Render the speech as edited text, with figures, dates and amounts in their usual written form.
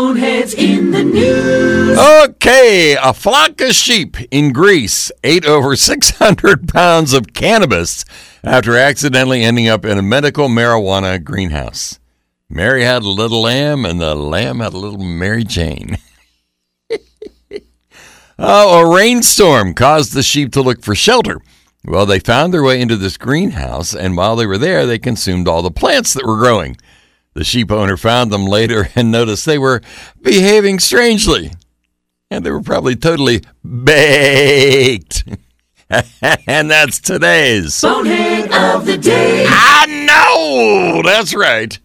Boneheads in the news. Okay, a flock of sheep in Greece ate over 600 pounds of cannabis after accidentally ending up in a medical marijuana greenhouse. Mary had a little lamb, and the lamb had a little Mary Jane. A rainstorm caused the sheep to look for shelter. Well, they found their way into this greenhouse, and while they were there, they consumed all the plants that were growing. The sheep owner found them later and noticed they were behaving strangely. And they were probably totally baked. And that's today's Bonehead of the Day. I know! That's right.